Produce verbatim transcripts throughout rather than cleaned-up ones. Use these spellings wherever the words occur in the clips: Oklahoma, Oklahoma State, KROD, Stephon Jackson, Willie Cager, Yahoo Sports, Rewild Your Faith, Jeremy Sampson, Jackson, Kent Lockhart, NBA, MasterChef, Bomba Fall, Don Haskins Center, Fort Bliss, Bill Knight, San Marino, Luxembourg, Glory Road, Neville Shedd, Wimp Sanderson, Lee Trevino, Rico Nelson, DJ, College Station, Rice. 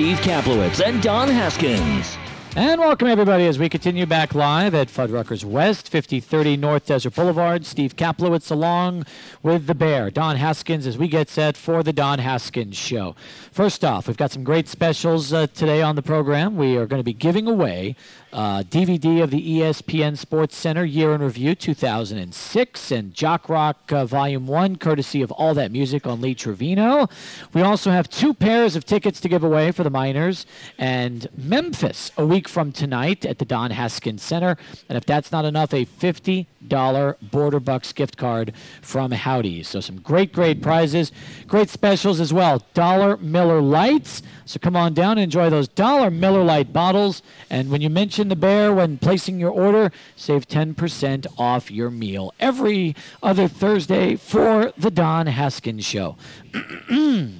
Steve Kaplowitz and Don Haskins. And welcome, everybody, as we continue back live at Fuddruckers West, fifty thirty North Desert Boulevard. Steve Kaplowitz along with the Bear, Don Haskins, as we get set for the Don Haskins Show. First off, we've got some great specials uh, today on the program. We are going to be giving away Uh, D V D of the E S P N Sports Center Year in Review two thousand six and Jock Rock uh, Volume one, courtesy of All That Music on Lee Trevino. We also have two pairs of tickets to give away for the Miners and Memphis a week from tonight at the Don Haskins Center. And if that's not enough, a fifty dollars Border Bucks gift card from Howdy. So some great, great prizes, great specials as well. Dollar Miller Lights. So come on down and enjoy those Dollar Miller Light bottles. And when you mention the Bear when placing your order, save ten percent off your meal every other Thursday for the Don Haskins Show.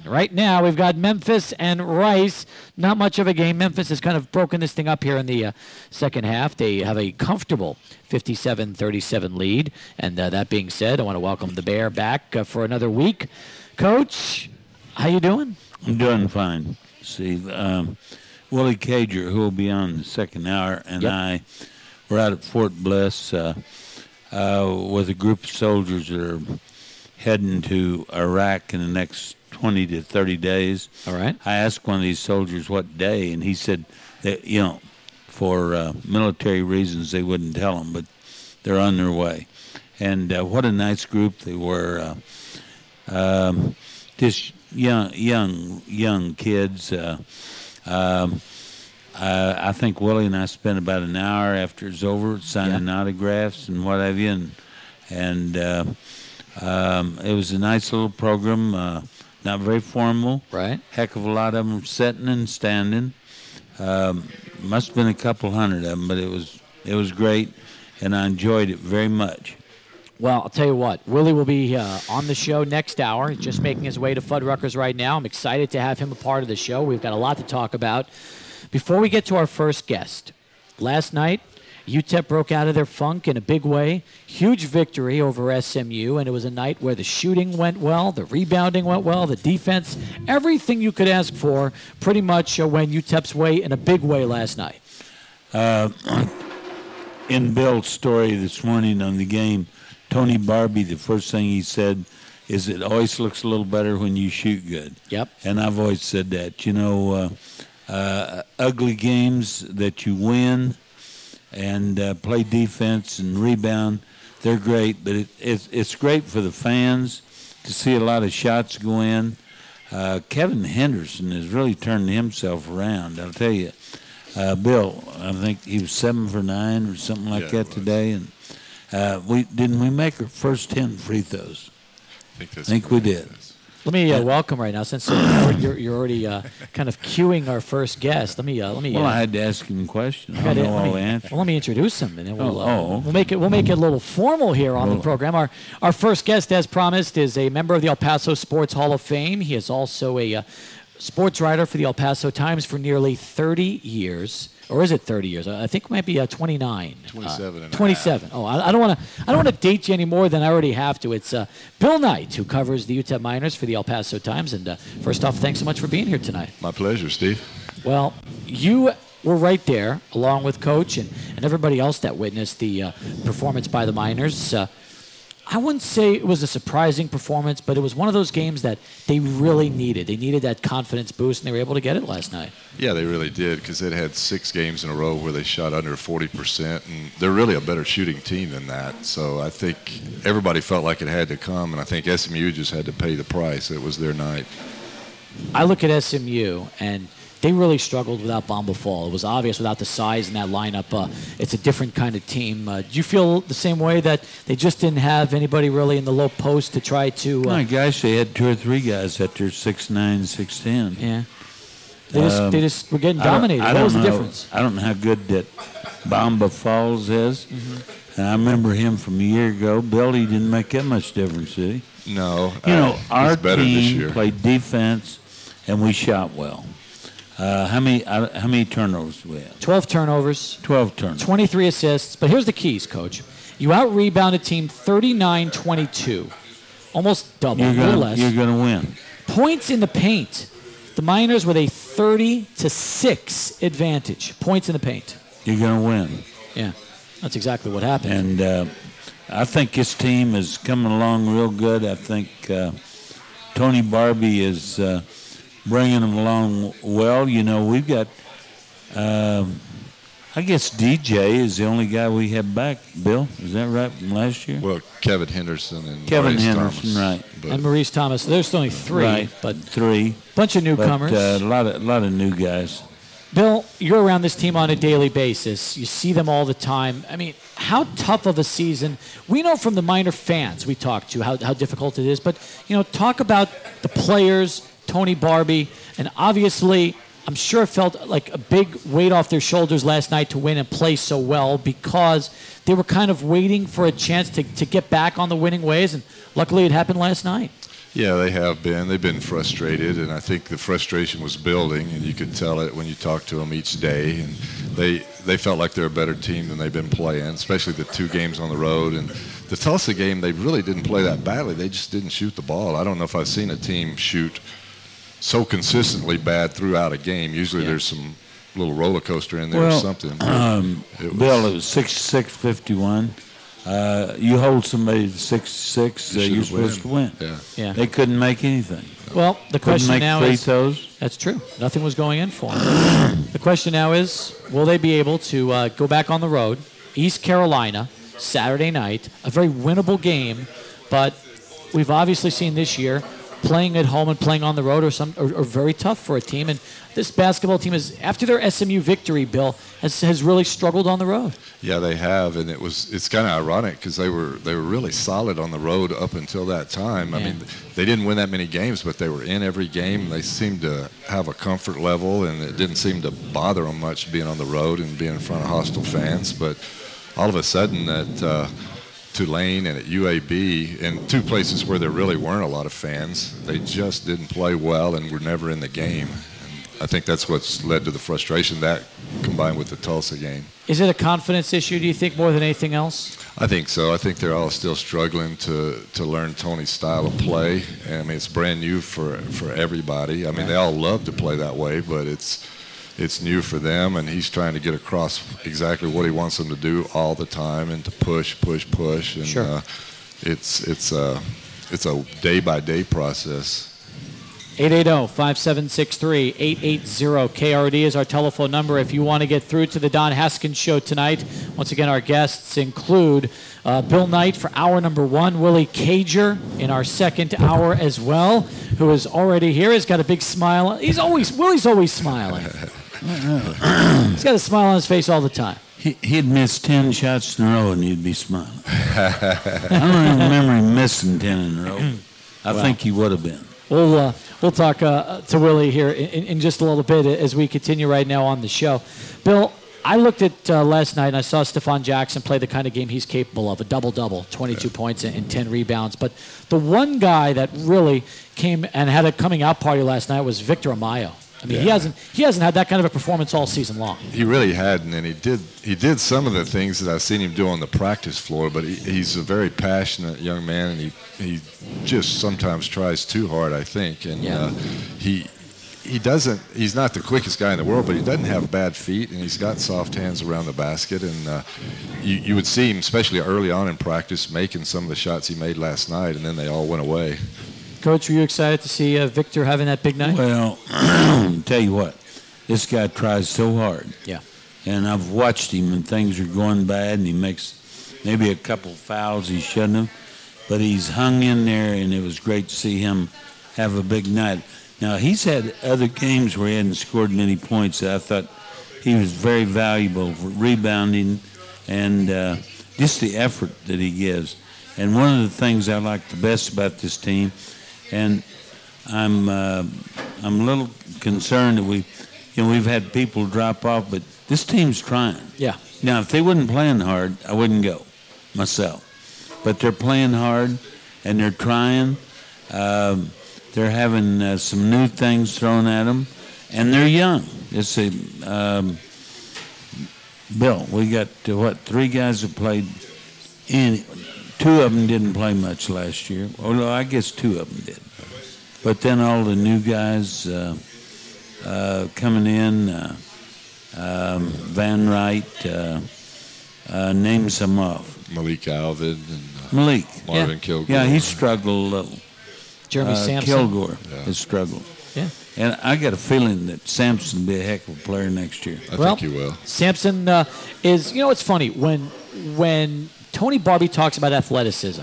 Right now, we've got Memphis and Rice. Not much of a game. Memphis has kind of broken this thing up here in the uh, second half. They have a comfortable fifty-seven thirty-seven lead. And uh, that being said, I want to welcome the Bear back uh, for another week. Coach, how you doing? I'm doing fine, Steve. Um, Willie Cager, who will be on the second hour, and yep. I were out at Fort Bliss uh, uh, with a group of soldiers that are heading to Iraq in the next twenty to thirty days. All right. I asked one of these soldiers what day, and he said that, you know, for uh, military reasons they wouldn't tell them, but they're on their way. And uh, what a nice group they were. Uh, um, just young, young, young kids. Uh, Um, uh, I think Willie and I spent about an hour after it's over signing yeah. autographs and what have you, and, and uh, um, it was a nice little program, uh, not very formal. Right. Heck of a lot of them sitting and standing. Um, must have been a couple hundred of them, but it was it was great, and I enjoyed it very much. Well, I'll tell you what, Willie will be uh, on the show next hour. He's just making his way to Fuddruckers right now. I'm excited to have him a part of the show. We've got a lot to talk about. Before we get to our first guest, last night, U T E P broke out of their funk in a big way. Huge victory over S M U, and it was a night where the shooting went well, the rebounding went well, the defense, everything you could ask for pretty much went U T E P's way in a big way last night. Uh, in Bill's story this morning on the game, Tony Barbee, the first thing he said is it always looks a little better when you shoot good. Yep. And I've always said that. You know, uh, uh, ugly games that you win and uh, play defense and rebound, they're great. But it, it's, it's great for the fans to see a lot of shots go in. Uh, Kevin Henderson has really turned himself around, I'll tell you. Uh, Bill, I think he was seven for nine or something like yeah, that today. And Uh, we didn't we make our first ten free throws? I think, that's I think we did. Let me uh, welcome right now, since you're you're already uh, kind of cueing our first guest. Let me uh, let me. Well, uh, I had to ask him a question. I, I don't know all the answers. Well, let me introduce him, and then we'll uh, oh, oh. we'll make it we'll make it a little formal here on oh. the program. Our our first guest, as promised, is a member of the El Paso Sports Hall of Fame. He is also a uh, sports writer for the El Paso Times for nearly thirty years. Or is it thirty years? I think it might be uh, twenty-nine. twenty-seven. Uh, twenty-seven. Oh, I, I don't want to. I don't want to date you any more than I already have to. It's uh, Bill Knight, who covers the U T E P Miners for the El Paso Times. And uh, first off, thanks so much for being here tonight. My pleasure, Steve. Well, you were right there, along with Coach and, and everybody else that witnessed the uh, performance by the Miners. Uh, I wouldn't say it was a surprising performance, but it was one of those games that they really needed. They needed that confidence boost, and they were able to get it last night. Yeah, they really did, because they had six games in a row where they shot under forty percent, and they're really a better shooting team than that. So I think everybody felt like it had to come, and I think S M U just had to pay the price. It was their night. I look at S M U, and they really struggled without Bomba Fall. It was obvious without the size in that lineup. Uh, it's a different kind of team. Uh, do you feel the same way, that they just didn't have anybody really in the low post to try to... Uh, My gosh, they had two or three guys that they're six nine, six ten. Yeah. They just, um, they just were getting dominated. What was the know, difference? I don't know how good that Bomba Falls is. Mm-hmm. And I remember him from a year ago. Bill, he didn't make that much difference, did he? No. You I, know, our team played defense, and we shot well. Uh, how many uh, how many turnovers do we have? Twelve turnovers. Twelve turnovers. Twenty-three assists. But here's the keys, Coach. You out-rebounded team thirty-nine twenty-two, almost double, or less. You're going to win. Points in the paint, The Miners with a thirty to six advantage, points in the paint. You're going to win. Yeah, that's exactly what happened. And uh, I think this team is coming along real good. I think uh, Tony Barbee is uh, bringing them along well. You know, we've got, uh, I guess D J is the only guy we have back, Bill. Is that right from last year? Well, Kevin Henderson and Kevin Maurice Henderson, Thomas, right. But, and Maurice Thomas. There's only three. Right, but three. Bunch of newcomers. But, uh, a lot of, lot of new guys. Bill, you're around this team on a daily basis. You see them all the time. I mean, how tough of a season. We know from the Minor fans we talked to how, how difficult it is. But, you know, talk about the players, Tony Barbee, and obviously I'm sure it felt like a big weight off their shoulders last night to win and play so well because they were kind of waiting for a chance to, to get back on the winning ways. And luckily it happened last night. Yeah, they have been. They've been frustrated, and I think the frustration was building, and you could tell it when you talk to them each day. And they they felt like they're a better team than they've been playing, especially the two games on the road. And the Tulsa game, they really didn't play that badly. They just didn't shoot the ball. I don't know if I've seen a team shoot so consistently bad throughout a game. Usually yeah. there's some little roller coaster in there well, or something. Um, it was, Bill, it was sixty-six fifty-one. Uh, you hold somebody to six six, you uh, you're supposed win. to win. Yeah. yeah, They couldn't make anything. Well, the couldn't question make now is... Those. That's true. Nothing was going in for them. The question now is, will they be able to uh, go back on the road? East Carolina, Saturday night, a very winnable game, but we've obviously seen this year playing at home and playing on the road are, some, are, are very tough for a team. And this basketball team, is after their S M U victory, Bill, has, has really struggled on the road. Yeah, they have. And it was it's kind of ironic because they were they were really solid on the road up until that time. Yeah. I mean, they didn't win that many games, but they were in every game. They seemed to have a comfort level, and it didn't seem to bother them much being on the road and being in front of hostile fans. But all of a sudden that uh, – Tulane and at U A B, and two places where there really weren't a lot of fans. They just didn't play well and were never in the game. And I think that's what's led to the frustration, that combined with the Tulsa game. Is it a confidence issue, do you think, more than anything else? I think so. I think they're all still struggling to, to learn Tony's style of play. I mean, it's brand new for, for everybody. I mean, they all love to play that way, but it's it's new for them, and he's trying to get across exactly what he wants them to do all the time, and to push, push, push. And sure. uh, it's it's a it's a day-by-day process. eight eight zero, five seven six three, eight eight zero K R D is our telephone number if you want to get through to the Don Haskins Show tonight. Once again, our guests include uh, Bill Knight for hour number one, Willie Cager in our second hour as well, who is already here. He's got a big smile. He's always Willie's always smiling. He's got a smile on his face all the time. He, he'd miss ten shots in a row and he'd be smiling. I don't even remember him missing ten in a row. I well, think he would have been. We'll uh, we'll talk uh, to Willie here in, in just a little bit as we continue right now on the show. Bill, I looked at uh, last night and I saw Stephon Jackson play the kind of game he's capable of, a double-double, twenty-two yeah. points and, and ten rebounds. But the one guy that really came and had a coming-out party last night was Victor Amayo. I mean, yeah. he hasn't he hasn't had that kind of a performance all season long. He really hadn't, and he did he did some of the things that I've seen him do on the practice floor, but he, he's a very passionate young man, and he, he just sometimes tries too hard, I think. And yeah. uh, he he doesn't he's not the quickest guy in the world, but he doesn't have bad feet, and he's got soft hands around the basket. And uh, you, you would see him, especially early on in practice, making some of the shots he made last night, and then they all went away. Coach, were you excited to see uh, Victor having that big night? Well, tell you what, this guy tries so hard. Yeah. And I've watched him when things are going bad, and he makes maybe a couple fouls he shouldn't have. But he's hung in there, and it was great to see him have a big night. Now, he's had other games where he hadn't scored many points. That I thought he was very valuable for rebounding and uh, just the effort that he gives. And one of the things I like the best about this team, and I'm uh, I'm a little concerned that we, you know, we've had people drop off, but this team's trying. Yeah. Now, if they wasn't playing hard, I wouldn't go, myself. But they're playing hard, and they're trying. Uh, they're having uh, some new things thrown at them, and they're young. It's a um, Bill. We got uh, what three guys that played in. Two of them didn't play much last year. Although I guess two of them did. But then all the new guys, uh, uh, coming in, uh, um, Van Wright, uh, uh, name some of. Malik Alvin. And, uh, Malik. Marvin yeah. Kilgore. Yeah, he struggled a little. Jeremy uh, Sampson. Kilgore yeah. has struggled. Yeah. And I got a feeling that Sampson will be a heck of a player next year. I well, think he will. Sampson uh, is, you know, it's funny. When when Tony Barbee talks about athleticism,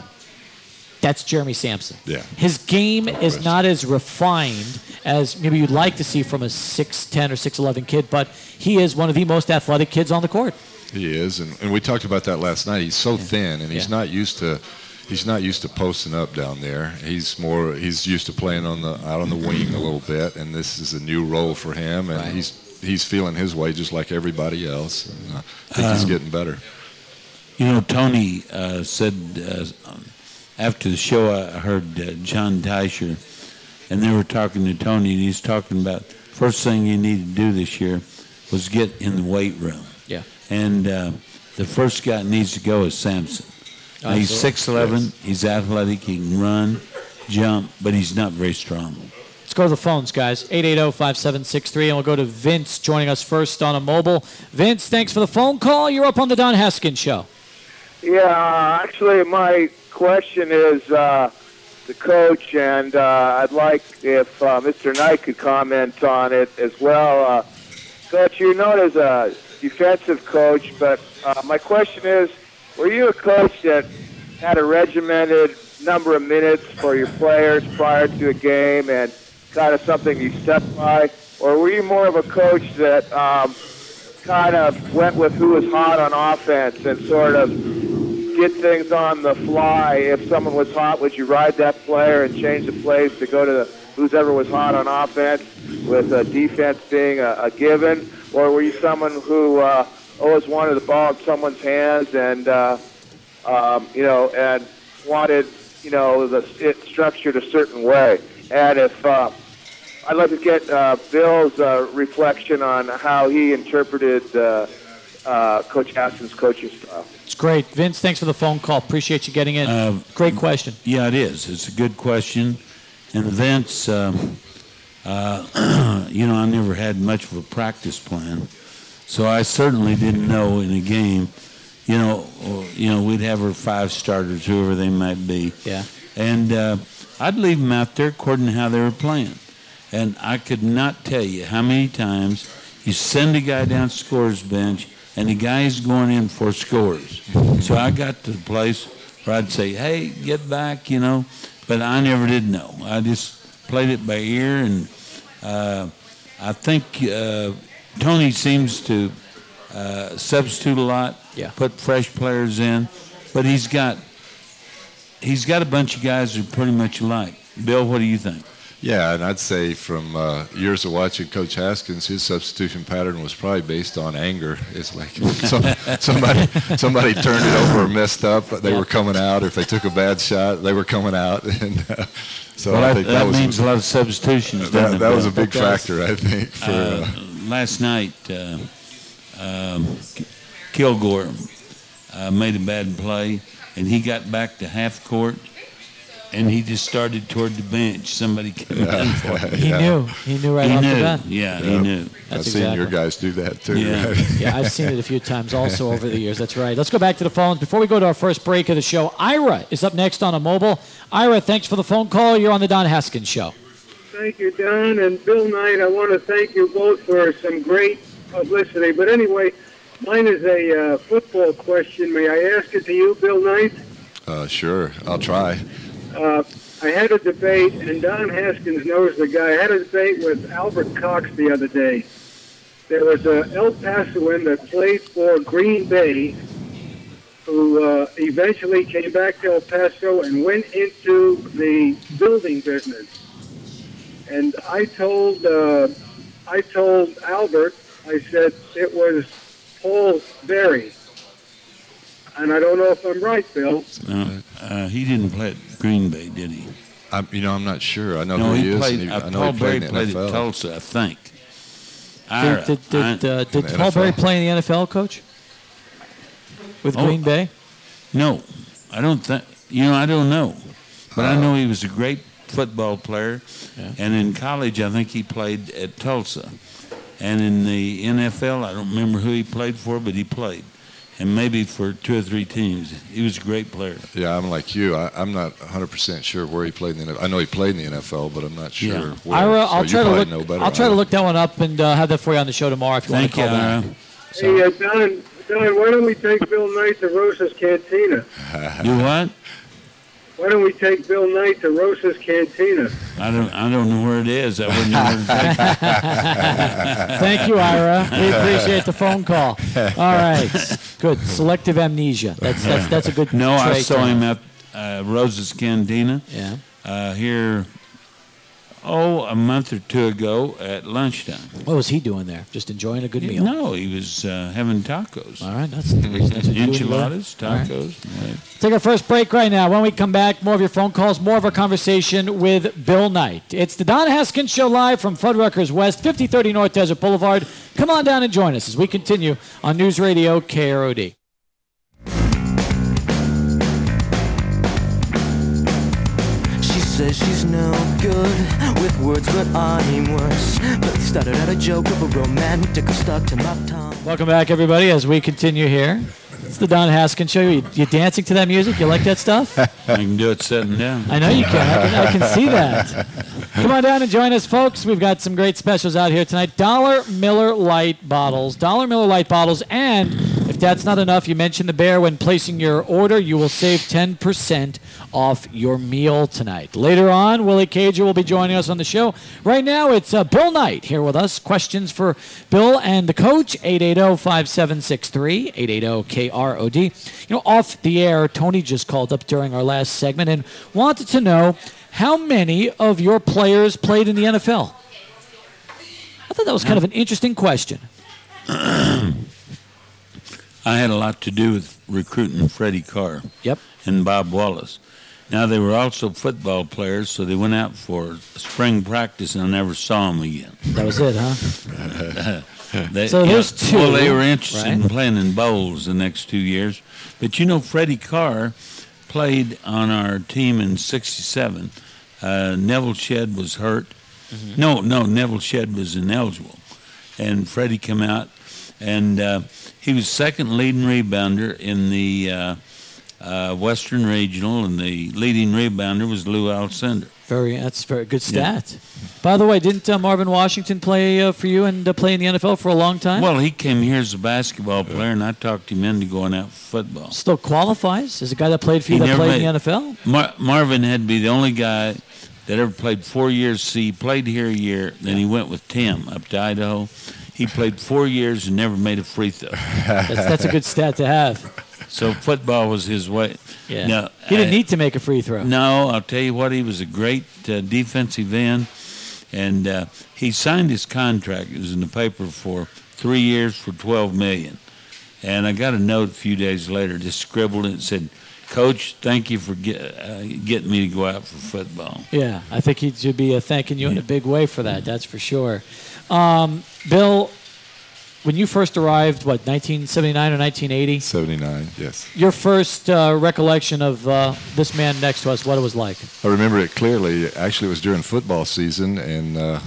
that's Jeremy Sampson. Yeah. His game no is question. Not as refined as maybe you'd like to see from a six ten or six eleven kid, but he is one of the most athletic kids on the court. He is, and, and we talked about that last night. He's so yeah. thin, and he's yeah. not used to – He's not used to posting up down there. He's more. He's used to playing on the out on the wing a little bit, and this is a new role for him. And right. he's he's feeling his way just like everybody else. And I think um, he's getting better. You know, Tony uh, said uh, after the show, I heard uh, John Teicher, and they were talking to Tony, and he's talking about first thing you need to do this year was get in the weight room. Yeah. And uh, the first guy needs to go is Sampson. Now, he's six eleven, yes. he's athletic, he can run, jump, but he's not very strong. Let's go to the phones, guys, eight eight zero, five seven six three, and we'll go to Vince joining us first on a mobile. Vince, thanks for the phone call. You're up on the Don Haskins Show. Yeah, actually, my question is uh, the coach, and uh, I'd like if uh, Mister Knight could comment on it as well. Uh, coach, you're known as a defensive coach, but uh, my question is, were you a coach that had a regimented number of minutes for your players prior to a game and kind of something you stuck by? Or were you more of a coach that um, kind of went with who was hot on offense and sort of did things on the fly? If someone was hot, would you ride that player and change the plays to go to the, whoever was hot on offense, with uh, defense being a, a given? Or were you someone who... Uh, always wanted the ball in someone's hands and, uh, um, you know, and wanted, you know, the, it structured a certain way. And if uh, I'd like to get uh, Bill's uh, reflection on how he interpreted uh, uh, Coach Haskins' coaching style. It's great. Vince, thanks for the phone call. Appreciate you getting in. Uh, great question. Yeah, it is. It's a good question. And Vince, um, uh, you know, I never had much of a practice plan. So I certainly didn't know in a game, you know, you know, we'd have our five starters, whoever they might be. Yeah. And uh, I'd leave them out there according to how they were playing. And I could not tell you how many times you send a guy down scorer's bench and the guy's going in for scores. So I got to the place where I'd say, hey, get back, you know. But I never did know. I just played it by ear. And uh, I think uh, – Tony seems to uh, substitute a lot, yeah. put fresh players in, but he's got he's got a bunch of guys who are pretty much alike. Bill, what do you think? Yeah, and I'd say from uh, years of watching Coach Haskins, his substitution pattern was probably based on anger. It's like some, somebody somebody turned it over or messed up, they yeah. were coming out, or if they took a bad shot, they were coming out. And uh, so well, I think that, that, that was, means a lot of substitutions. That, that, that was a big that factor, was, I think, for. Uh, uh, Last night, uh, um, Kilgore uh, made a bad play, and he got back to half court, and he just started toward the bench. Somebody came yeah. in for him. He yeah. knew. He knew right he off knew. the bat. Yeah, yeah, he knew. That's I've exactly. seen your guys do that, too. Yeah. Right? yeah, I've seen it a few times also over the years. That's right. Let's go back to the phones. Before we go to our first break of the show, Ira is up next on a mobile. Ira, thanks for the phone call. You're on the Don Haskins Show. Thank you, Don, and Bill Knight. I want to thank you both for some great publicity. But anyway, mine is a uh, football question. May I ask it to you, Bill Knight? Uh, sure, I'll try. Uh, I had a debate, and Don Haskins knows the guy. I had a debate with Albert Cox the other day. There was an El Pasoan that played for Green Bay who uh, eventually came back to El Paso and went into the building business. And I told uh, I told Albert, I said, it was Paul Berry. And I don't know if I'm right, Bill. No, uh, he didn't play at Green Bay, did he? I'm, you know, I'm not sure. I know no, who he, he played, is. He, uh, I know Paul he played Berry played at Tulsa, I think. Ira, did did, I, did, uh, did Paul N F L. Berry play in the N F L, Coach? With oh, Green Bay? No, I don't think. You know, I don't know. But uh, I know he was a great football player. Yeah. And in college, I think he played at Tulsa. And in the N F L, I don't remember who he played for, but he played. And maybe for two or three teams. He was a great player. Yeah, I'm like you. I, I'm not one hundred percent sure where he played in the N F L. I know he played in the N F L, but I'm not sure yeah. where. Ira, I'll, so try to look, I'll try to look that one up and uh, have that for you on the show tomorrow if you Thank want to call me. So. Hey, uh, Don, Don, why don't we take Bill Knight to Rosa's Cantina? You what? Why don't we take Bill Knight to Rosa's Cantina? I don't I don't know where it is. I wouldn't know where to take. Thank you, Ira. We appreciate the phone call. All right. Good. Selective amnesia. That's that's that's a good No, trait. I saw him at uh, Rosa's Cantina. Yeah. Uh, here oh, a month or two ago at lunchtime. What was he doing there? Just enjoying a good meal? No, he was uh, having tacos. All right. That's, that's enchiladas, tacos. All right. All right. Take our first break right now. When we come back, more of your phone calls, more of our conversation with Bill Knight. It's the Don Haskins Show live from Fuddruckers West, fifty thirty North Desert Boulevard. Come on down and join us as we continue on News Radio K R O D. Says she's no good with words, but I'm worse. But it started out a joke of a romantic stuck to my tongue. Welcome back, everybody, as we continue here. It's the Don Haskins Show. You, you dancing to that music? You like that stuff? I can do it sitting down. I know you can. I can, I can see that. Come on down and join us, folks. We've got some great specials out here tonight. Dollar Miller Light bottles. Dollar Miller Light bottles. And if that's not enough, you mentioned the bear when placing your order. You will save ten percent off your meal tonight. Later on, Willie Cager will be joining us on the show. Right now, it's uh, Bill Knight here with us. Questions for Bill and the coach, eight eight zero, five seven six three, eight eight zero K R O D. You know, off the air, Tony just called up during our last segment and wanted to know how many of your players played in the N F L. I thought that was kind of an interesting question. I had a lot to do with recruiting Freddie Carr. Yep. And Bob Wallace. Now, they were also football players, so they went out for spring practice, and I never saw them again. That was it, huh? they, so there's yeah, two. Well, they were interested right? in playing in bowls the next two years. But, you know, Freddie Carr played on our team in sixty-seven. Uh, Neville Shedd was hurt. Mm-hmm. No, no, Neville Shedd was ineligible. And Freddie came out, and uh, he was second leading rebounder in the uh, – Uh, Western Regional, and the leading rebounder was Lou Alcindor. Very, that's very good stat. Yeah. By the way, didn't uh, Marvin Washington play uh, for you and uh, play in the N F L for a long time? Well, he came here as a basketball player, and I talked him into going out for football. Still qualifies as a guy that played for you he that played made, in the N F L? Mar- Marvin had to be the only guy that ever played four years. See, he played here a year, then he went with Tim up to Idaho. He played four years and never made a free throw. that's, that's a good stat to have. So football was his way. Yeah. Now, he didn't I, need to make a free throw. No, I'll tell you what, he was a great uh, defensive end, and uh, he signed his contract. It was in the paper for three years for twelve million dollars. And I got a note a few days later, just scribbled it and said, Coach, thank you for get, uh, getting me to go out for football. Yeah, I think he should be uh, thanking you yeah. in a big way for that, that's for sure. Um, Bill, when you first arrived, what, nineteen seventy-nine or nineteen eighty? seventy-nine, yes. Your first uh, recollection of uh, this man next to us, what it was like? I remember it clearly. Actually, it was during football season, and uh,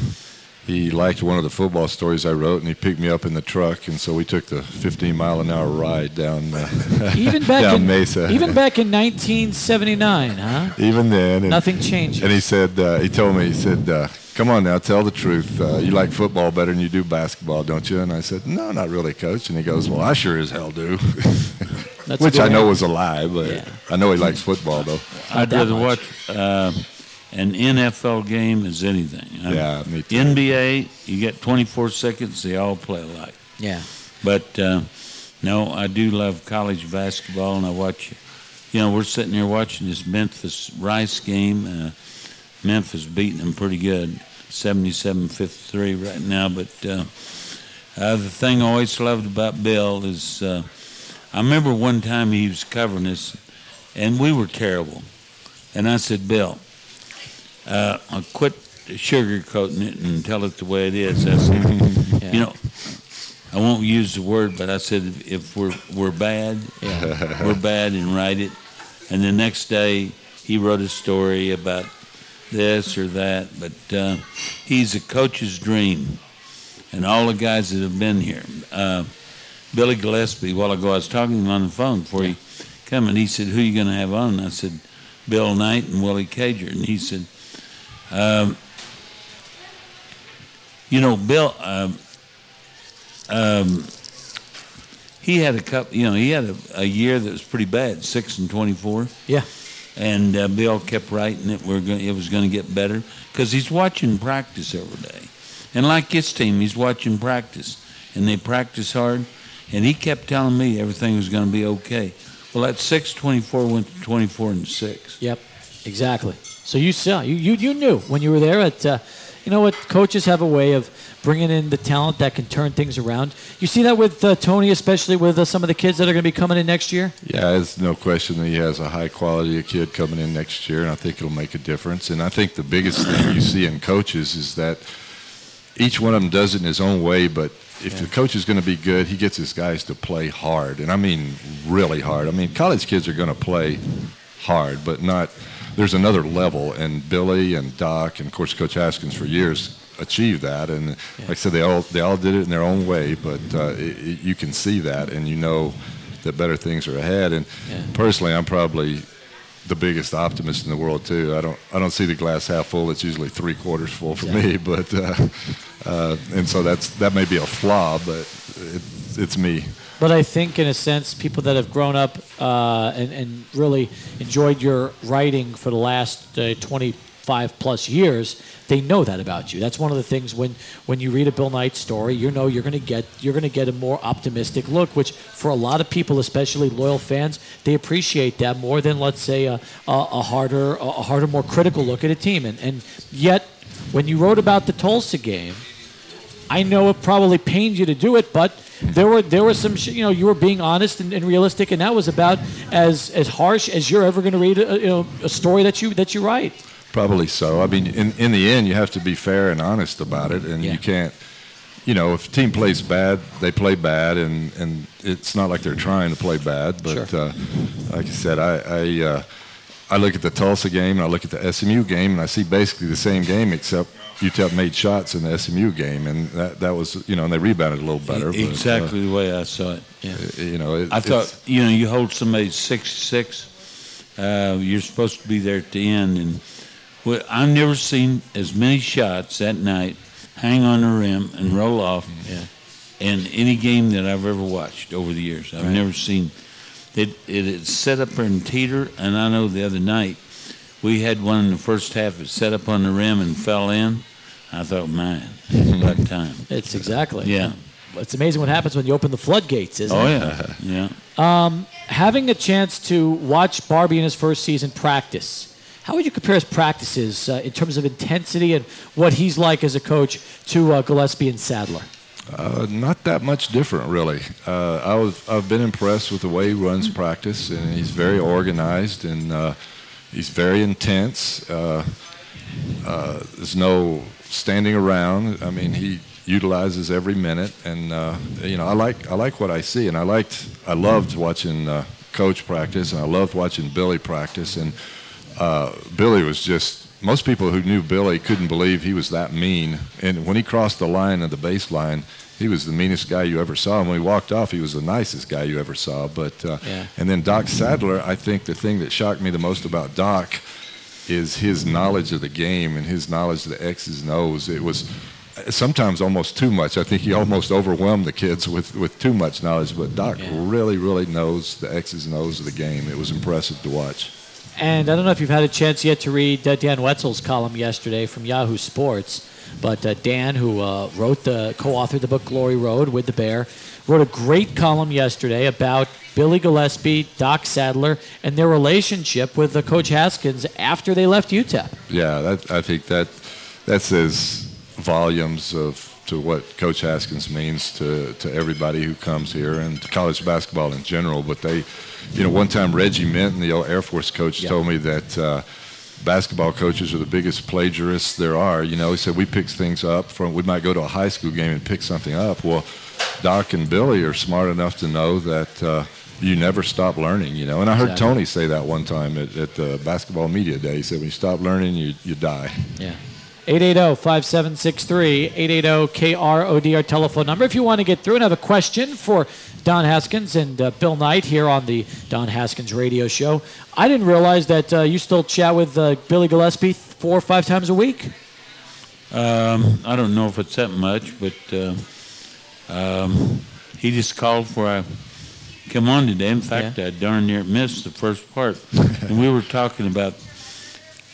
he liked one of the football stories I wrote, and he picked me up in the truck, and so we took the fifteen-mile-an-hour ride down, uh, even back down in, Mesa. Even back in nineteen seventy-nine, huh? Even then. Nothing and, changed. And he said, uh, he told me, he said, uh, come on now, tell the truth. Uh, you like football better than you do basketball, don't you? And I said, no, not really, Coach. And he goes, well, I sure as hell do. Which I know was a lie, but yeah. I know he likes football, though. I'd rather much. watch uh, an N F L game as anything. I yeah, mean, me too. N B A, you get twenty-four seconds, they all play alike. Yeah. But, uh, no, I do love college basketball, and I watch, you know, we're sitting here watching this Memphis Rice game. Uh, Memphis beating them pretty good, seventy-seven fifty-three right now. But uh, uh, the thing I always loved about Bill is uh, I remember one time he was covering us, and we were terrible. And I said, Bill, uh, I'll quit sugarcoating it and tell it the way it is. I said, yeah. you know, I won't use the word, but I said, if we're, we're bad, yeah. we're bad, and write it. And the next day he wrote a story about this or that, but uh, he's a coach's dream. And all the guys that have been here. Uh, Billy Gillespie, a while ago, I was talking to him on the phone before he came, and he said, who are you going to have on? And I said, Bill Knight and Willie Cager. And he said, um, you know, Bill, uh, um, he had a couple, you know, he had a, a year that was pretty bad, six and twenty-four. Yeah. And uh, Bill kept writing that we're gonna, it was going to get better because he's watching practice every day. And like his team, he's watching practice, and they practice hard. And he kept telling me everything was going to be okay. Well, that six twenty-four went to twenty-four and six. Yep, exactly. So you saw, you you, you knew when you were there at, uh, you know what, coaches have a way of bringing in the talent that can turn things around. You see that with uh, Tony, especially with uh, some of the kids that are going to be coming in next year? Yeah, it's no question that he has a high quality of kid coming in next year, and I think it'll make a difference. And I think the biggest thing you see in coaches is that each one of them does it in his own way, but if yeah. the coach is going to be good, he gets his guys to play hard, and I mean really hard. I mean, college kids are going to play hard, but not – there's another level, and Billy and Doc and, of course, Coach Haskins for years achieved that. And yeah. like I said, they all they all did it in their own way, but uh, it, it, you can see that, and you know that better things are ahead. And yeah. personally, I'm probably – the biggest optimist in the world too. I don't I don't see the glass half full. It's usually three quarters full for exactly. me, but uh, uh, and so that's that may be a flaw, but it, it's me. But I think in a sense people that have grown up uh, and, and really enjoyed your writing for the last uh, twenty-five plus years, they know that about you. That's one of the things when, when you read a Bill Knight story, you know you're going to get you're going to get a more optimistic look, which for a lot of people, especially loyal fans, they appreciate that more than, let's say, a, a, a harder, a harder, more critical look at a team. And and yet, when you wrote about the Tulsa game, I know it probably pained you to do it, but there were there were some, you know, you were being honest and, and realistic, and that was about as as harsh as you're ever going to read a, you know, a story that you that you write. Probably so. I mean, in, in the end, you have to be fair and honest about it, and yeah. you can't, you know, if a team plays bad, they play bad, and, and it's not like they're trying to play bad. But sure. uh, like I said, I I, uh, I look at the Tulsa game, and I look at the S M U game, and I see basically the same game, except U T E P made shots in the S M U game, and that, that was, you know, and they rebounded a little better. Exactly but, uh, the way I saw it. Yeah. You know, it, I thought, you know, you hold somebody six six, uh, you're supposed to be there at the end, and well, I've never seen as many shots that night hang on the rim and roll off yeah. in any game that I've ever watched over the years. I've right. never seen it. It had set up and teeter, and I know the other night we had one in the first half that set up on the rim and fell in. I thought, man, it's about time. It's exactly. Yeah. It's amazing what happens when you open the floodgates, isn't oh, it? Oh, yeah. yeah. Um, having a chance to watch Barbee in his first season practice, how would you compare his practices uh, in terms of intensity and what he's like as a coach to uh, Gillespie and Sadler? Uh, not that much different, really. Uh, I was, I've been impressed with the way he runs practice, and he's very organized, and uh, he's very intense. Uh, uh, there's no standing around. I mean, he utilizes every minute, and uh, you know, I like I like what I see, and I liked I loved watching uh, Coach practice, and I loved watching Billy practice, and. Uh, Billy was just, most people who knew Billy couldn't believe he was that mean. And when he crossed the line of the baseline, he was the meanest guy you ever saw. And when he walked off, he was the nicest guy you ever saw. But uh, yeah. And then Doc Sadler, I think the thing that shocked me the most about Doc is his knowledge of the game and his knowledge of the X's and O's. It was sometimes almost too much. I think he almost overwhelmed the kids with, with too much knowledge. But Doc yeah. really, really knows the X's and O's of the game. It was impressive to watch. And I don't know if you've had a chance yet to read uh, Dan Wetzel's column yesterday from Yahoo Sports, but uh, Dan, who uh, wrote the co-authored the book Glory Road with the Bear, wrote a great column yesterday about Billy Gillespie, Doc Sadler, and their relationship with uh, Coach Haskins after they left U T E P. Yeah, that, I think that that says volumes of to what Coach Haskins means to, to everybody who comes here and to college basketball in general. But they, you know, one time Reggie Minton, the old Air Force coach, yep. told me that uh, basketball coaches are the biggest plagiarists there are. You know, he said, we pick things up from, we might go to a high school game and pick something up. Well, Doc and Billy are smart enough to know that uh, you never stop learning, you know. And I heard exactly. Tony say that one time at, at the basketball media day. He said, when you stop learning, you, you die. Yeah. eight eight zero, five seven six three, eight eight zero K R O D, our telephone number. If you want to get through and have a question for Don Haskins and uh, Bill Knight here on the Don Haskins Radio Show. I didn't realize that uh, you still chat with uh, Billy Gillespie four or five times a week. Um, I don't know if it's that much, but uh, um, he just called for a come on today. In fact, yeah. I darn near missed the first part. And we were talking about,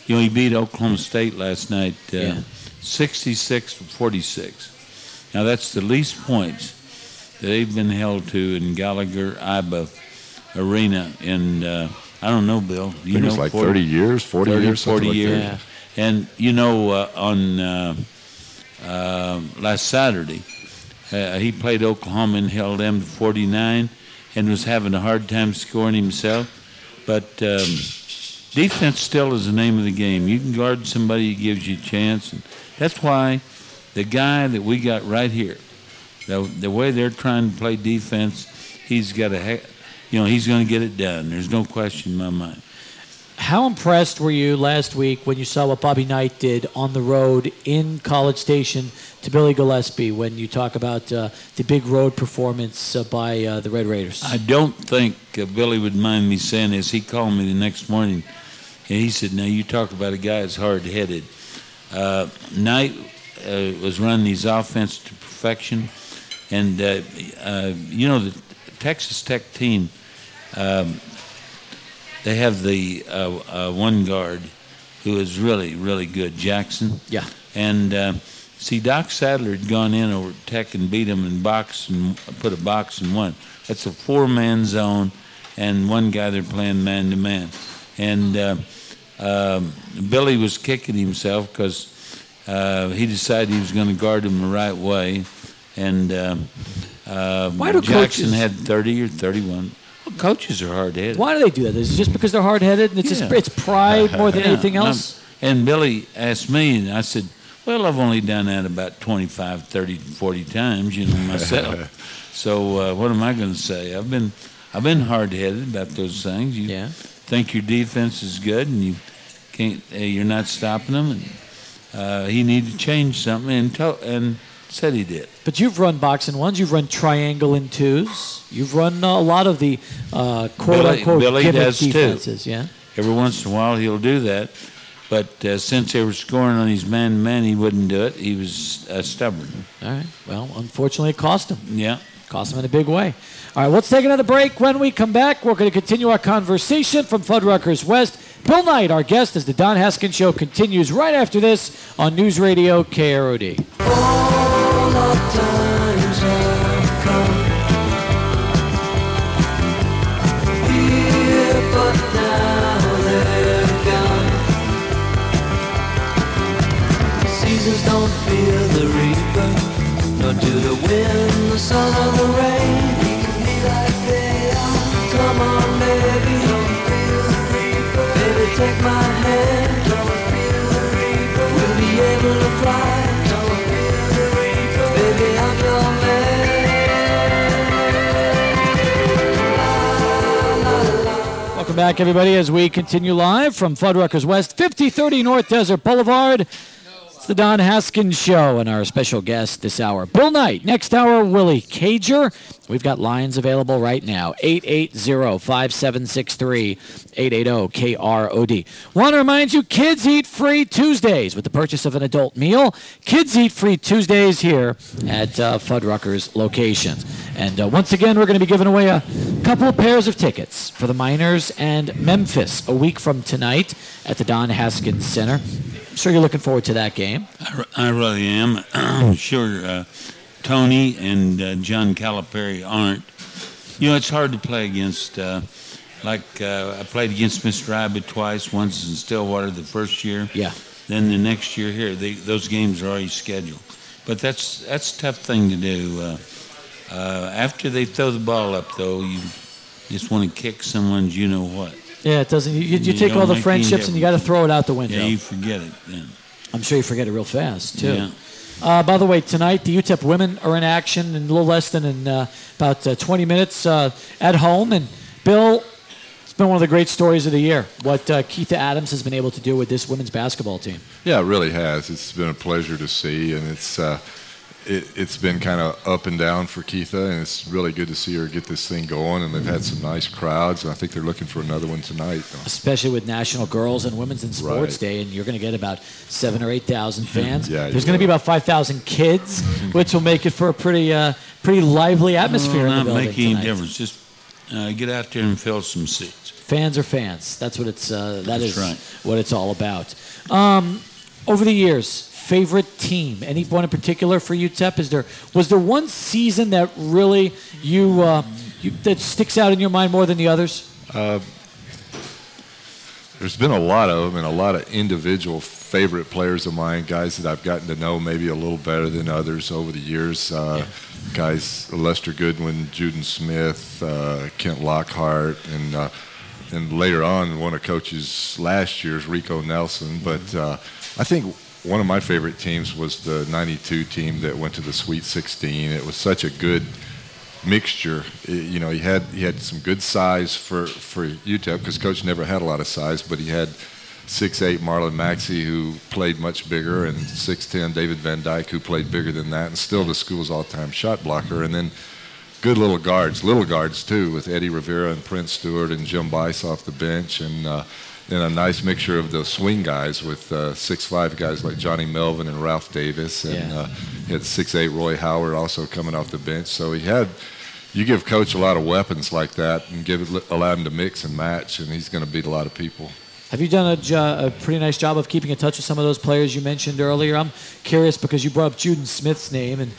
you know, he beat Oklahoma State last night uh, yeah. sixty-six to forty-six. Now, that's the least points that they've been held to in Gallagher-Iba Arena in, uh, I don't know, Bill. You I think know, it's like forty, thirty years, forty thirty, years. forty years. Like yeah. And, you know, uh, on uh, uh, last Saturday, uh, he played Oklahoma and held them to forty-nine and was having a hard time scoring himself. But um, defense still is the name of the game. You can guard somebody who gives you a chance. And that's why the guy that we got right here, the, the way they're trying to play defense, he's got a, you know, he's going to get it done. There's no question in my mind. How impressed were you last week when you saw what Bobby Knight did on the road in College Station to Billy Gillespie when you talk about uh, the big road performance uh, by uh, the Red Raiders? I don't think uh, Billy would mind me saying this. He called me the next morning, and he said, now you talk about a guy that's hard-headed. Uh, Knight uh, was running his offense to perfection. And, uh, uh, you know, the Texas Tech team, um, they have the uh, uh, one guard who is really, really good, Jackson. Yeah. And, uh, see, Doc Sadler had gone in over Tech and beat him and box and put a box and one. That's a four-man zone and one guy they're playing man-to-man. And uh, uh, Billy was kicking himself because uh, he decided he was going to guard him the right way. And uh, uh, Jackson coaches, had thirty or thirty-one. Well, coaches are hard-headed. Why do they do that? Is it just because they're hard-headed? And it's, yeah. just, it's pride more than yeah. anything else? And, and Billy asked me, and I said, well, I've only done that about twenty-five, thirty, forty times, you know, myself. So uh, what am I going to say? I've been I've been hard-headed about those things. You yeah. think your defense is good, and you can't, uh, you're not stopping them. And uh, he needed to change something, and to- and... said he did. But you've run box and ones, you've run triangle and twos, you've run a lot of the uh, quote-unquote gimmick does defenses. Too. Yeah. Every once in a while he'll do that, but uh, since they were scoring on his man-to-man, he wouldn't do it. He was uh, stubborn. All right. Well, unfortunately, it cost him. Yeah. Cost him in a big way. All right, let's take another break. When we come back, we're going to continue our conversation from Fuddruckers West. Bill Knight, our guest, as the Don Haskins Show continues right after this on News Radio K R O D. All the times have come here, but now they're gone. Seasons don't feel the reaper, nor do the wind, the sun, or the rain. We can be like they are. Come on, baby, don't feel the reaper. Baby, take my hand, don't feel the reaper. We'll be able to fly. Welcome back, everybody, as we continue live from Fuddruckers West, fifty thirty North Desert Boulevard. It's the Don Haskins Show, and our special guest this hour, Bill Knight. Next hour, Willie Cager. We've got lines available right now, eight eight zero, five seven six three, eight eight zero K R O D. Want to remind you, Kids Eat Free Tuesdays with the purchase of an adult meal. Kids Eat Free Tuesdays here at uh, Fuddruckers locations. And uh, once again, we're going to be giving away a couple of pairs of tickets for the Miners and Memphis a week from tonight at the Don Haskins Center. I'm sure you're looking forward to that game. I, I really am. I'm sure... Uh... Tony and uh, John Calipari aren't. You know, it's hard to play against. Uh, like, uh, I played against Mister Iba twice, once in Stillwater the first year. Yeah. Then the next year here. They, those games are already scheduled. But that's that's a tough thing to do. Uh, uh, after they throw the ball up, though, you just want to kick someone's you-know-what. Yeah, it doesn't. You, you, you take all the friendships and you got to throw it out the window. Yeah, you forget it then. I'm sure you forget it real fast, too. Yeah. Uh, by the way, tonight the U T E P women are in action in a little less than in uh, about uh, twenty minutes uh, at home. And Bill, it's been one of the great stories of the year, what uh, Keitha Adams has been able to do with this women's basketball team. Yeah, it really has. It's been a pleasure to see, and it's uh, it, it's been kind of up and down for Keitha, and it's really good to see her get this thing going. And they've had some nice crowds, and I think they're looking for another one tonight. Especially with National Girls and Women's in Sports right. Day, and you're going to get about seven or eight thousand fans. yeah, There's going to be about five thousand kids, which will make it for a pretty uh, pretty lively atmosphere. No, in the building tonight. Not making any difference. Just Uh, get out there and fill some seats. Fans are fans. That's what it's. Uh, that That's is right. what it's all about. Um, over the years, favorite team? Anyone in particular for U T E P? Is there was there one season that really you, uh, you that sticks out in your mind more than the others? Uh, there's been a lot of them, and a lot of individual favorite players of mine. Guys that I've gotten to know maybe a little better than others over the years. Uh, yeah. Guys, Lester Goodwin, Juden Smith, uh, Kent Lockhart, and uh, and later on one of coaches last year's Rico Nelson. But uh, I think one of my favorite teams was the ninety-two team that went to the Sweet sixteen. It was such a good mixture. It, you know, he had he had some good size for for U T E P because Coach never had a lot of size, but he had six eight Marlon Maxey, who played much bigger, and six ten David Van Dyke, who played bigger than that, and still the school's all-time shot blocker. And then good little guards, little guards too, with Eddie Rivera and Prince Stewart and Jim Bice off the bench, and uh, then a nice mixture of the swing guys with uh, six five guys like Johnny Melvin and Ralph Davis, and yeah. uh, he had six eight Roy Howard also coming off the bench. So he had... You give Coach a lot of weapons like that and give allow him to mix and match, and he's going to beat a lot of people. Have you done a, jo- a pretty nice job of keeping in touch with some of those players you mentioned earlier? I'm curious because you brought up Juden Smith's name, and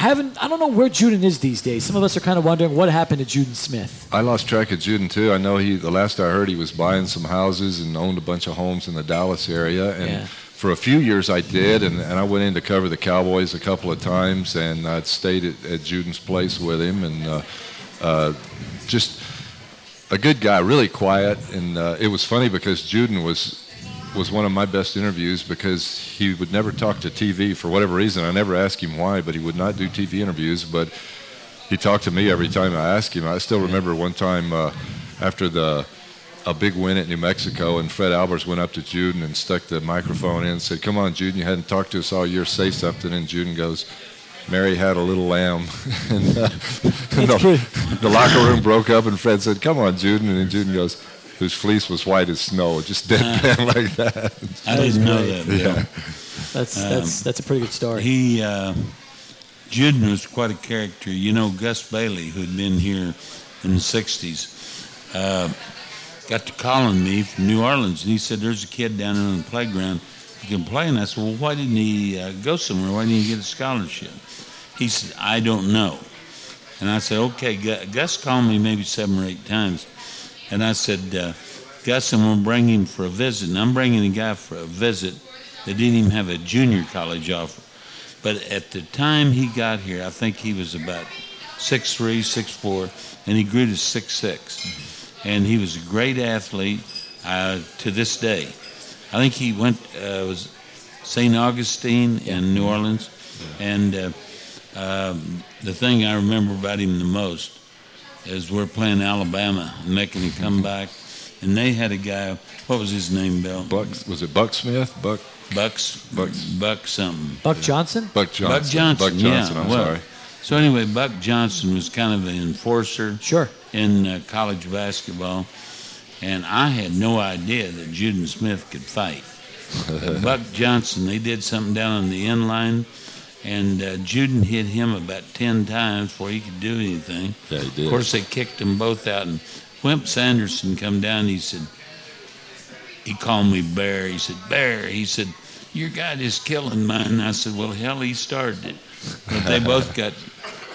I haven't. I don't know where Juden is these days. Some of us are kind of wondering what happened to Juden Smith. I lost track of Juden too. I know he. The last I heard, he was buying some houses and owned a bunch of homes in the Dallas area. And yeah. for a few years, I did, and, and I went in to cover the Cowboys a couple of times, and I'd stayed at, at Juden's place with him, and uh, uh, just. A good guy, really quiet, and uh, it was funny because Juden was was one of my best interviews because he would never talk to T V for whatever reason. I never asked him why, but he would not do T V interviews, but he talked to me every time I asked him. I still remember one time uh, after the a big win at New Mexico, and Fred Albers went up to Juden and stuck the microphone in and said, "Come on, Juden, you hadn't talked to us all year, say something," and Juden goes, "Mary had a little lamb," and uh, the, the locker room broke up, and Fred said, "Come on, Juden," and Juden goes, "Whose fleece was white as snow," just deadpan uh, like that. I didn't know that, Bill. Yeah. That's, that's, um, that's a pretty good story. He, uh, Juden was quite a character. You know, Gus Bailey, who had been here in the sixties, uh, got to calling me from New Orleans, and he said, "There's a kid down on the playground who can play," and I said, "Well, why didn't he uh, go somewhere? Why didn't he get a scholarship?" He said, "I don't know." And I said, "Okay, Gus called me maybe seven or eight times." And I said, uh, "Gus, I'm going to bring him for a visit." And I'm bringing a guy for a visit that didn't even have a junior college offer. But at the time he got here, I think he was about six three, six four, and he grew to six six. And he was a great athlete uh, to this day. I think he went uh, was Saint Augustine in New Orleans, and... Uh, Um, the thing I remember about him the most is we're playing Alabama and making a comeback, and they had a guy. What was his name, Bill? Buck. Was it Buck Smith? Buck. Bucks. Bucks. Buck something. Buck Johnson. Buck Johnson. Buck Johnson. Buck Johnson. Yeah, I'm well, sorry. So anyway, Buck Johnson was kind of an enforcer. Sure. In uh, college basketball, and I had no idea that Juden Smith could fight. Buck Johnson. They did something down on the end line. And uh, Juden hit him about ten times before he could do anything. Yeah, he did. Of course, they kicked them both out. And Wimp Sanderson come down, and he said, he called me Bear. He said, "Bear," he said, "your guy is killing mine." And I said, "Well, hell, he started it." But they both got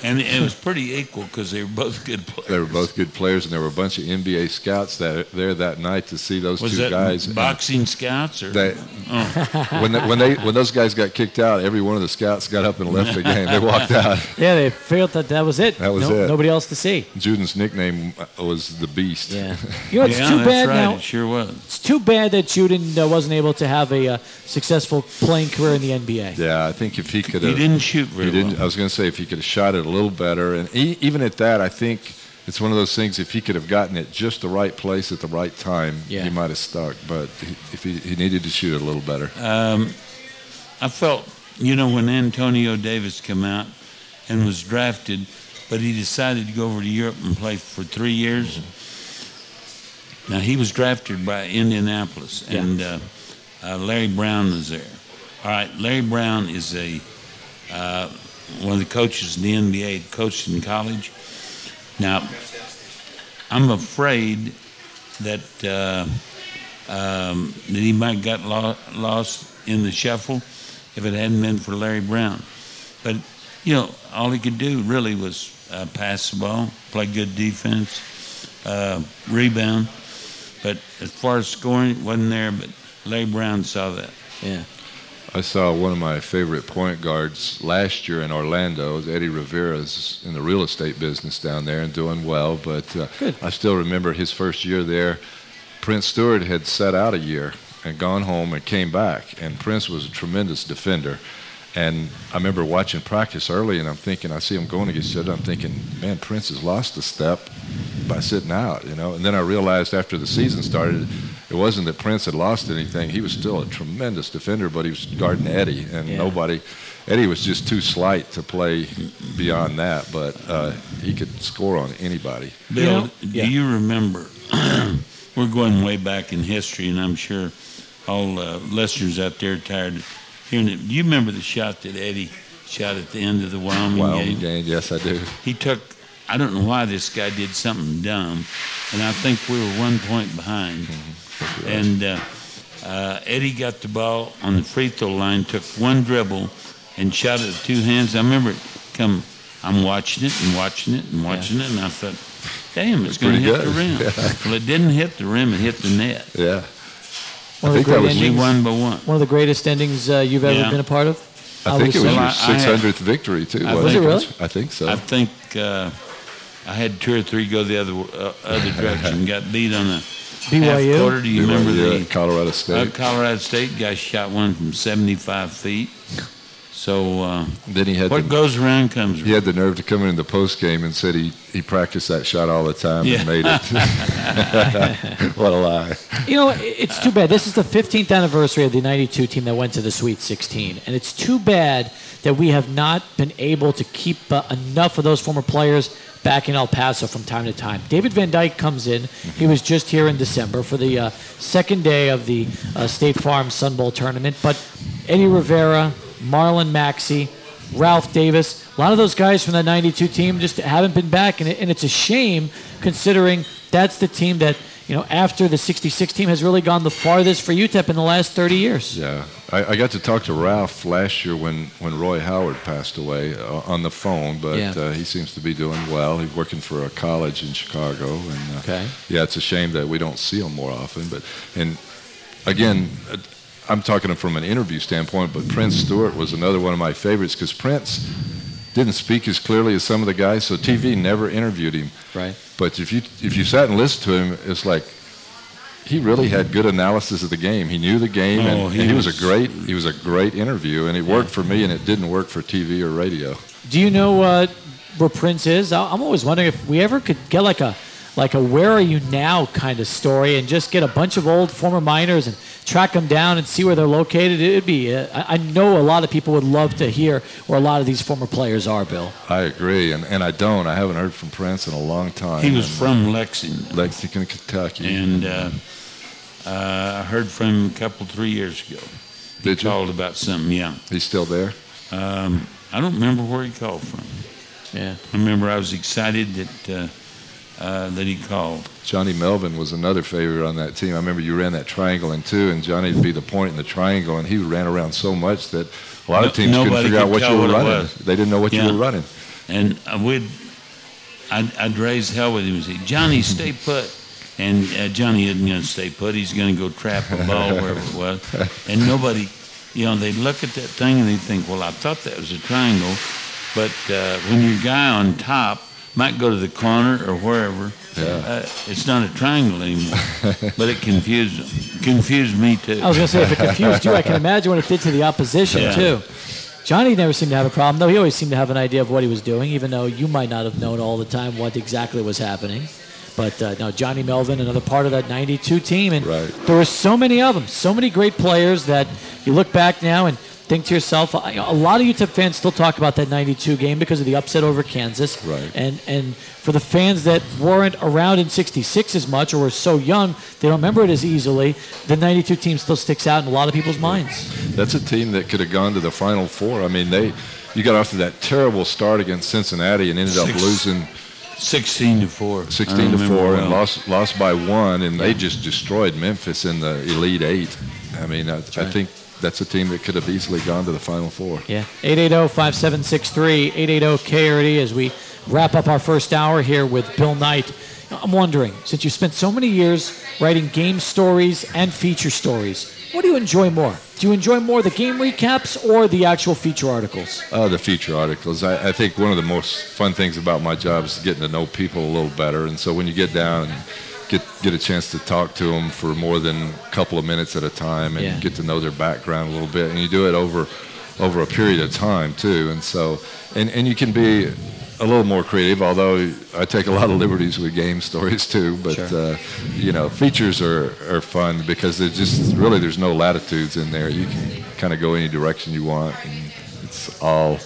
And it was pretty equal because they were both good players. They were both good players, and there were a bunch of N B A scouts that, there that night to see those was two guys. Was that boxing and scouts? Or? They, oh. when, they, when, they, when those guys got kicked out, every one of the scouts got up and left the game. They walked out. Yeah, they figured that that was it. That was no, it. Nobody else to see. Juden's nickname was the Beast. Yeah, you know, it's yeah, too that's bad right. now. It sure was. It's too bad that Juden uh, wasn't able to have a uh, successful playing career in the N B A. Yeah, I think if he could have. He didn't shoot very didn't, well. I was going to say, if he could have shot it a little better, and he, even at that, I think it's one of those things. If he could have gotten it just the right place at the right time, yeah. he might have stuck. But he, if he, he needed to shoot it a little better, um, I felt, you know, when Antonio Davis came out and was drafted, but he decided to go over to Europe and play for three years. Now he was drafted by Indianapolis, yeah. and uh, uh, Larry Brown was there. All right, Larry Brown is a. Uh, one of the coaches in the N B A had coached in college. Now, I'm afraid that uh, um, that he might have got lo- lost in the shuffle if it hadn't been for Larry Brown. But, you know, all he could do really was uh, pass the ball, play good defense, uh, rebound. But as far as scoring, it wasn't there, but Larry Brown saw that. Yeah. I saw one of my favorite point guards last year in Orlando. Eddie Rivera's in the real estate business down there and doing well, but uh, I still remember his first year there. Prince Stewart had sat out a year and gone home and came back, and Prince was a tremendous defender. And I remember watching practice early, and I'm thinking, I see him going against each other. I'm thinking, man, Prince has lost a step by sitting out, you know. And then I realized after the season started, it wasn't that Prince had lost anything. He was still a tremendous defender, but he was guarding Eddie, and yeah. nobody – Eddie was just too slight to play beyond that, but uh, he could score on anybody. Bill, yeah. do you remember – we're going way back in history, and I'm sure all uh, listeners out there are tired of hearing it. Do you remember the shot that Eddie shot at the end of the Wyoming, Wyoming game? game? Yes, I do. He took – I don't know why this guy did something dumb, and I think we were one point behind. Mm-hmm. And uh, uh, Eddie got the ball on the free throw line, took one dribble, and shot it with two hands. I remember it come. I'm watching it and watching it and watching yeah. it, and I thought, damn, it's going to hit good. the rim. Yeah. Well, it didn't hit the rim; it hit the net. Yeah, one I think that was endings, one by one. One of the greatest endings uh, you've ever yeah. been a part of. I, I think it was say. your six hundredth victory too. I was it really? I think so. I think uh, I had two or three go the other uh, other direction. Got beat on a. B Y U. Half quarter, do you remember, remember the Colorado State? Uh, Colorado State guy shot one from seventy-five feet. So uh, then he had what the, goes around comes around. He had the nerve to come in the post game and said he, he practiced that shot all the time yeah. and made it. What a lie. You know, it's too bad. This is the fifteenth anniversary of the ninety-two team that went to the Sweet sixteen. And it's too bad that we have not been able to keep uh, enough of those former players back in El Paso from time to time. David Van Dyke comes in. He was just here in December for the uh, second day of the uh, State Farm Sun Bowl tournament. But Eddie Rivera, Marlon Maxey, Ralph Davis, a lot of those guys from the ninety-two team just haven't been back. And, it, and it's a shame considering that's the team that, you know, after the sixty-six team has really gone the farthest for U T E P in the last thirty years. Yeah. I, I got to talk to Ralph last year when, when Roy Howard passed away uh, on the phone, but yeah. uh, he seems to be doing well. He's working for a college in Chicago. And uh, okay. Yeah, it's a shame that we don't see him more often. But and, again, I'm talking from an interview standpoint, but Prince Stewart was another one of my favorites because Prince didn't speak as clearly as some of the guys, so T V never interviewed him. Right. But if you if you sat and listened to him, it's like he really had good analysis of the game. He knew the game, and, oh, he, and he was, was a great he was a great interview, and it worked yeah. for me, and it didn't work for T V or radio. Do you know what where Prince is? I'm always wondering if we ever could get like a like a where are you now kind of story, and just get a bunch of old former miners and track them down and see where they're located. It'd be uh, I know a lot of people would love to hear where a lot of these former players are, Bill. I agree, and, and I don't. I haven't heard from Prince in a long time. He was and, from Lexington. Lexington, Kentucky. And uh, uh, I heard from him a couple, three years ago. He Did called you? about something, yeah. He's still there? Um, I don't remember where he called from. Yeah. I remember I was excited that... Uh, Uh, that he called. Johnny Melvin was another favorite on that team. I remember you ran that triangle in two, and Johnny would be the point in the triangle, and he ran around so much that a lot no, of teams couldn't figure out what you were running. They didn't know what yeah. you were running. and we'd I'd, I'd raise hell with him and say, Johnny, stay put. And uh, Johnny isn't going to stay put. He's going to go trap a ball wherever it was. And nobody, you know, they'd look at that thing and they'd think, well, I thought that was a triangle. But uh, when your guy on top might go to the corner or wherever, yeah. uh, it's not a triangle anymore. But it confused them. Confused me, too. I was going to say, if it confused you, I can imagine what it did to the opposition, yeah. too. Johnny never seemed to have a problem, though. He always seemed to have an idea of what he was doing, even though you might not have known all the time what exactly was happening. But uh, no, Johnny Melvin, another part of that ninety-two team. And right. there were so many of them, so many great players that you look back now and think to yourself, I, a lot of U T E P fans still talk about that ninety-two game because of the upset over Kansas. Right. And, and for the fans that weren't around in sixty-six as much or were so young, they don't remember it as easily, the ninety-two team still sticks out in a lot of people's minds. That's a team that could have gone to the Final Four. I mean, they you got off to that terrible start against Cincinnati and ended Six. up losing – sixteen to four sixteen to four and lost lost by one, and they just destroyed Memphis in the Elite Eight. I mean, I, right. I think that's a team that could have easily gone to the Final Four. Yeah, eight eight zero, five seven six three, eight eight zero K R D as we wrap up our first hour here with Bill Knight. I'm wondering, since you spent so many years writing game stories and feature stories, what do you enjoy more? Do you enjoy more the game recaps or the actual feature articles? Uh, the feature articles. I, I think one of the most fun things about my job is getting to know people a little better. And so when you get down and get, get a chance to talk to them for more than a couple of minutes at a time and yeah. get to know their background a little bit, and you do it over over a period of time, too. And so, and, and you can be a little more creative, although I take a lot of liberties with game stories too. But sure. uh, you know, features are, are fun because there's just really there's no latitudes in there. You can kind of go any direction you want, and it's all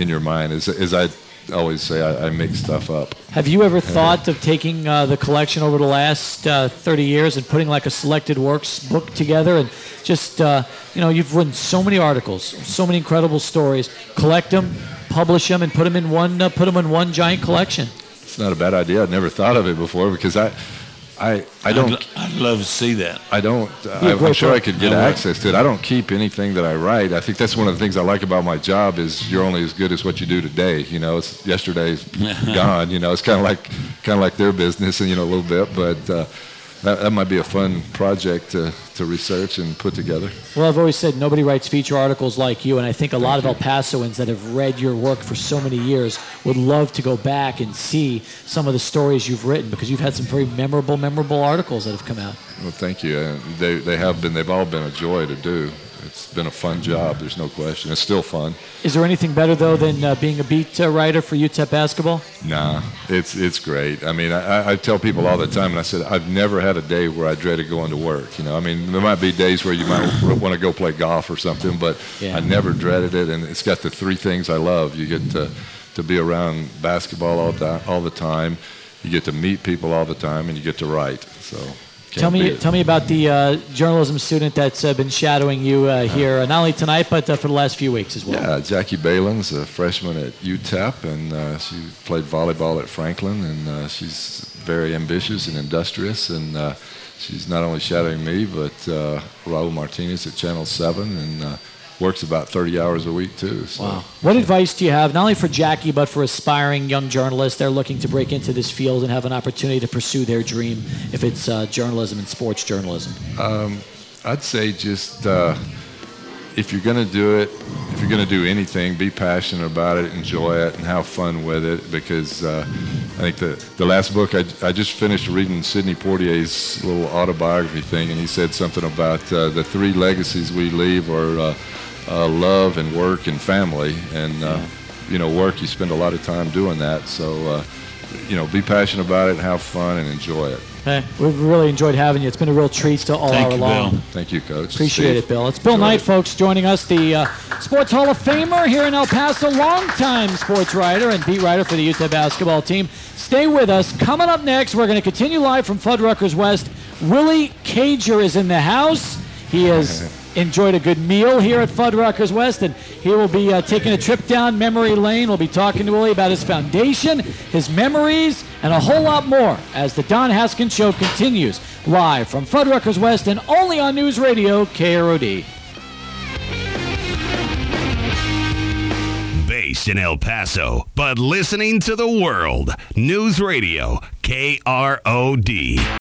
in your mind. As as I always say, I, I make stuff up. Have you ever thought uh, of taking uh, the collection over the last uh, thirty years and putting like a selected works book together and just uh, you know, you've written so many articles, so many incredible stories, collect them, publish them, and put them in one uh, put them in one giant collection? It's not a bad idea. I'd never thought of it before because I, I, I don't. I'd, l- I'd love to see that. I don't. I, I'm sure I could get no, access to it. I don't keep anything that I write. I think that's one of the things I like about my job is you're only as good as what you do today. You know, it's yesterday's gone. You know, it's kind of like kind of like their business, and you know, a little bit, but. Uh, That, that might be a fun project to, to research and put together. Well, I've always said nobody writes feature articles like you, and I think a Thank lot you. of El Pasoans that have read your work for so many years would love to go back and see some of the stories you've written because you've had some very memorable, memorable articles that have come out. Well, thank you. Uh, they they have been. They've all been a joy to do. It's been a fun job. There's no question. It's still fun. Is there anything better though than uh, being a beat uh, writer for U T E P basketball? Nah, it's it's great. I mean, I, I tell people all the time, and I said I've never had a day where I dreaded going to work. You know, I mean, there might be days where you might want to go play golf or something, but yeah. I never dreaded it. And it's got the three things I love. You get to to be around basketball all the all the time. You get to meet people all the time, and you get to write. So. Can't tell me, tell me about the uh, journalism student that's uh, been shadowing you uh, here, uh, not only tonight, but uh, for the last few weeks as well. Yeah, Jackie Balin's a freshman at U T E P, and uh, she played volleyball at Franklin, and uh, she's very ambitious and industrious, and uh, she's not only shadowing me, but uh, Raul Martinez at Channel seven, and uh, works about thirty hours a week, too. So. Wow. What advice do you have, not only for Jackie, but for aspiring young journalists? They're looking to break into this field and have an opportunity to pursue their dream if it's uh, journalism and sports journalism. Um, I'd say just uh, if you're going to do it, if you're going to do anything, be passionate about it, enjoy it, and have fun with it, because uh, I think the, the last book, I, I just finished reading Sidney Poitier's little autobiography thing, and he said something about uh, the three legacies we leave are... Uh, Uh, love and work and family, and uh, you know, work, you spend a lot of time doing that, so uh, you know, be passionate about it, have fun, and enjoy it. Hey, we've really enjoyed having you. It's been a real treat to all Thank hour you, long. Bill. Thank you, Coach. Appreciate Steve. it, Bill. It's Bill enjoy Knight, it. folks, joining us, the uh, Sports Hall of Famer here in El Paso, longtime sports writer and beat writer for the U T E P basketball team. Stay with us. Coming up next, we're going to continue live from Fuddruckers West. Willie Cager is in the house. He is... enjoyed a good meal here at Fuddruckers West, and he will be uh, taking a trip down memory lane. We'll be talking to Willie about his foundation, his memories, and a whole lot more as the Don Haskins Show continues live from Fuddruckers West and only on News Radio K R O D. Based in El Paso, but listening to the world. News Radio, K R O D.